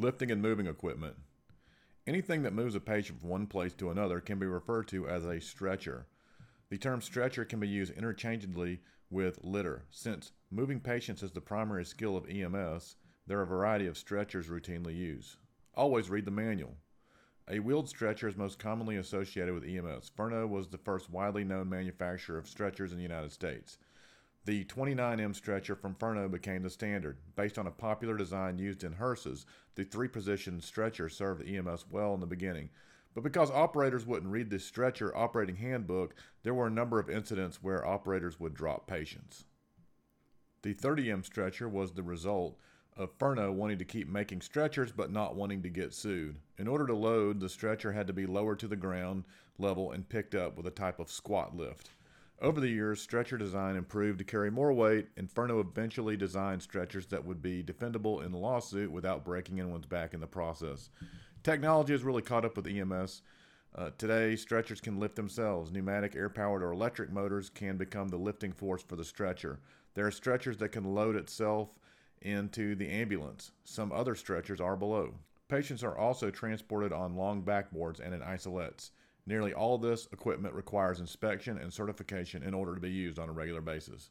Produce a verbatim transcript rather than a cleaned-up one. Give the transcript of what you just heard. Lifting and moving equipment. Anything that moves a patient from one place to another can be referred to as a stretcher. The term stretcher can be used interchangeably with litter. Since moving patients is the primary skill of E M S, there are a variety of stretchers routinely used. Always read the manual. A wheeled stretcher is most commonly associated with E M S. Ferno was the first widely known manufacturer of stretchers in the United States. The twenty-nine M stretcher from Ferno became the standard. Based on a popular design used in hearses, the three-position stretcher served E M S well in the beginning. But because operators wouldn't read the stretcher operating handbook, there were a number of incidents where operators would drop patients. The thirty M stretcher was the result of Ferno wanting to keep making stretchers but not wanting to get sued. In order to load, the stretcher had to be lowered to the ground level and picked up with a type of squat lift. Over the years, stretcher design improved to carry more weight, and Ferno eventually designed stretchers that would be defendable in a lawsuit without breaking anyone's back in the process. Technology has really caught up with E M S. Uh, today, stretchers can lift themselves. Pneumatic, air-powered, or electric motors can become the lifting force for the stretcher. There are stretchers that can load itself into the ambulance. Some other stretchers are below. Patients are also transported on long backboards and in isolettes. Nearly all this equipment requires inspection and certification in order to be used on a regular basis.